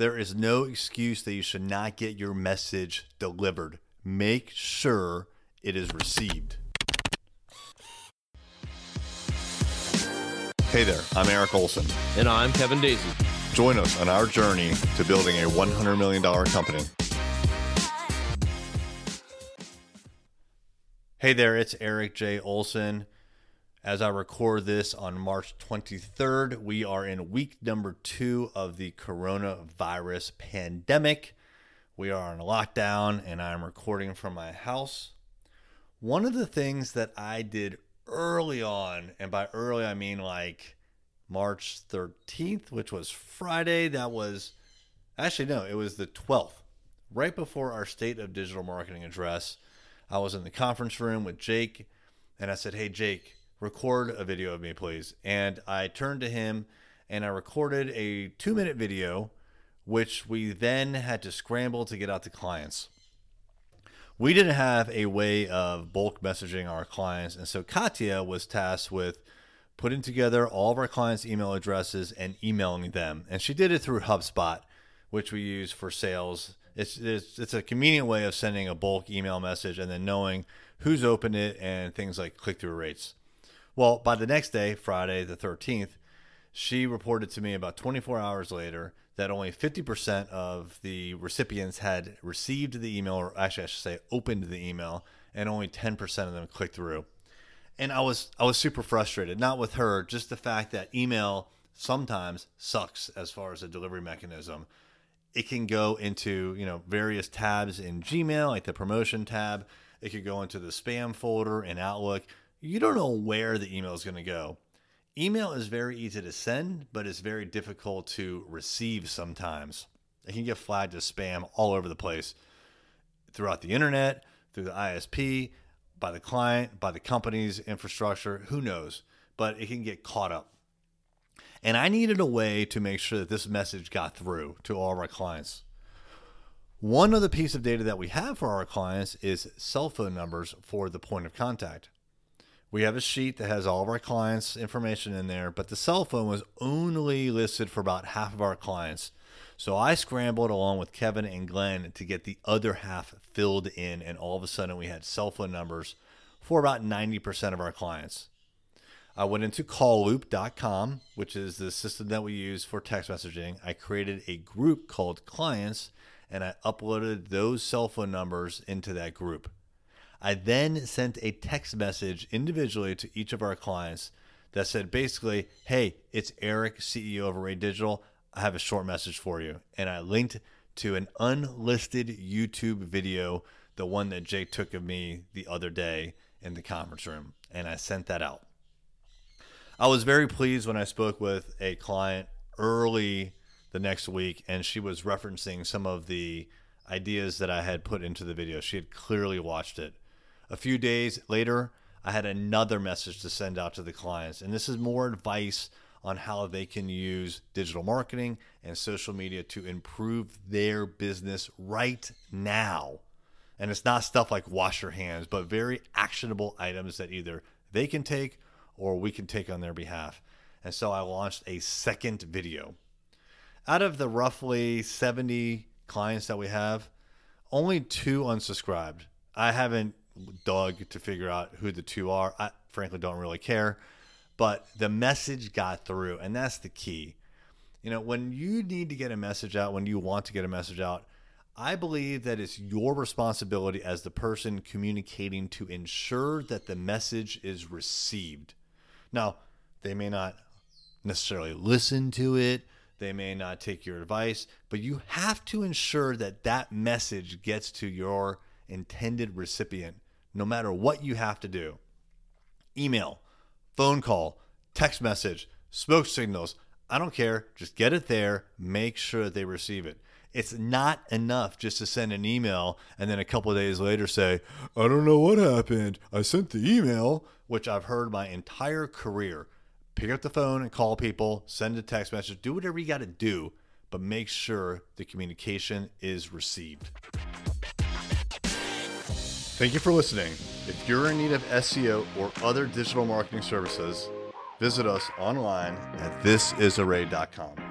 There is no excuse that you should not get your message delivered. Make sure it is received. Hey there, I'm Eric Olson. And I'm Kevin Daisy. Join us on our journey to building a $100 million company. Hey there, it's Eric J. Olson. As I record this on March 23rd, we are in week number 2 of the coronavirus pandemic. We are on lockdown and I'm recording from my house. One of the things that I did early on, and by early I mean like March 13th, which was Friday. That was actually, no, it was the 12th, right before our State of Digital Marketing address. I was in the conference room with Jake and I said, "Hey, Jake, record a video of me, please." And I turned to him and I recorded a 2-minute video, which we then had to scramble to get out to clients. We didn't have a way of bulk messaging our clients. And so Katya was tasked with putting together all of our clients' email addresses and emailing them. And she did it through HubSpot, which we use for sales. It's a convenient way of sending a bulk email message and then knowing who's opened it and things like click-through rates. Well, by the next day, Friday the 13th, she reported to me about 24 hours later that only 50% of the recipients had received the email, or actually I should say opened the email, and only 10% of them clicked through. And I was super frustrated, not with her, just the fact that email sometimes sucks as far as a delivery mechanism. It can go into, you know, various tabs in Gmail, like the promotion tab. It could go into the spam folder in Outlook. You don't know where the email is going to go. Email is very easy to send, but it's very difficult to receive sometimes. It can get flagged as spam all over the place, throughout the internet, through the ISP, by the client, by the company's infrastructure, who knows, but it can get caught up. And I needed a way to make sure that this message got through to all of our clients. One other piece of data that we have for our clients is cell phone numbers for the point of contact. We have a sheet that has all of our clients' information in there, but the cell phone was only listed for about half of our clients. So I scrambled along with Kevin and Glenn to get the other half filled in, and all of a sudden we had cell phone numbers for about 90% of our clients. I went into CallLoop.com, which is the system that we use for text messaging. I created a group called Clients, and I uploaded those cell phone numbers into that group. I then sent a text message individually to each of our clients that said basically, "Hey, it's Eric, CEO of Array Digital. I have a short message for you." And I linked to an unlisted YouTube video, the one that Jake took of me the other day in the conference room. And I sent that out. I was very pleased when I spoke with a client early the next week, and she was referencing some of the ideas that I had put into the video. She had clearly watched it. A few days later, I had another message to send out to the clients, and this is more advice on how they can use digital marketing and social media to improve their business right now. And it's not stuff like wash your hands, but very actionable items that either they can take or we can take on their behalf. And so I launched a second video. Out of the roughly 70 clients that we have, only 2 unsubscribed. I haven't dug to figure out who the 2 are. I frankly don't really care, but the message got through, and that's the key. You know, when you need to get a message out, when you want to get a message out, I believe that it's your responsibility as the person communicating to ensure that the message is received. Now, they may not necessarily listen to it. They may not take your advice, but you have to ensure that that message gets to your intended recipient, no matter what you have to do. Email, phone call, text message, smoke signals, I don't care. Just get it there. Make sure that they receive it. It's not enough just to send an email and then a couple of days later say, "I don't know what happened. I sent the email," which I've heard my entire career. Pick up the phone and call people, send a text message, do whatever you got to do, but make sure the communication is received. Thank you for listening. If you're in need of SEO or other digital marketing services, visit us online at thisisarray.com.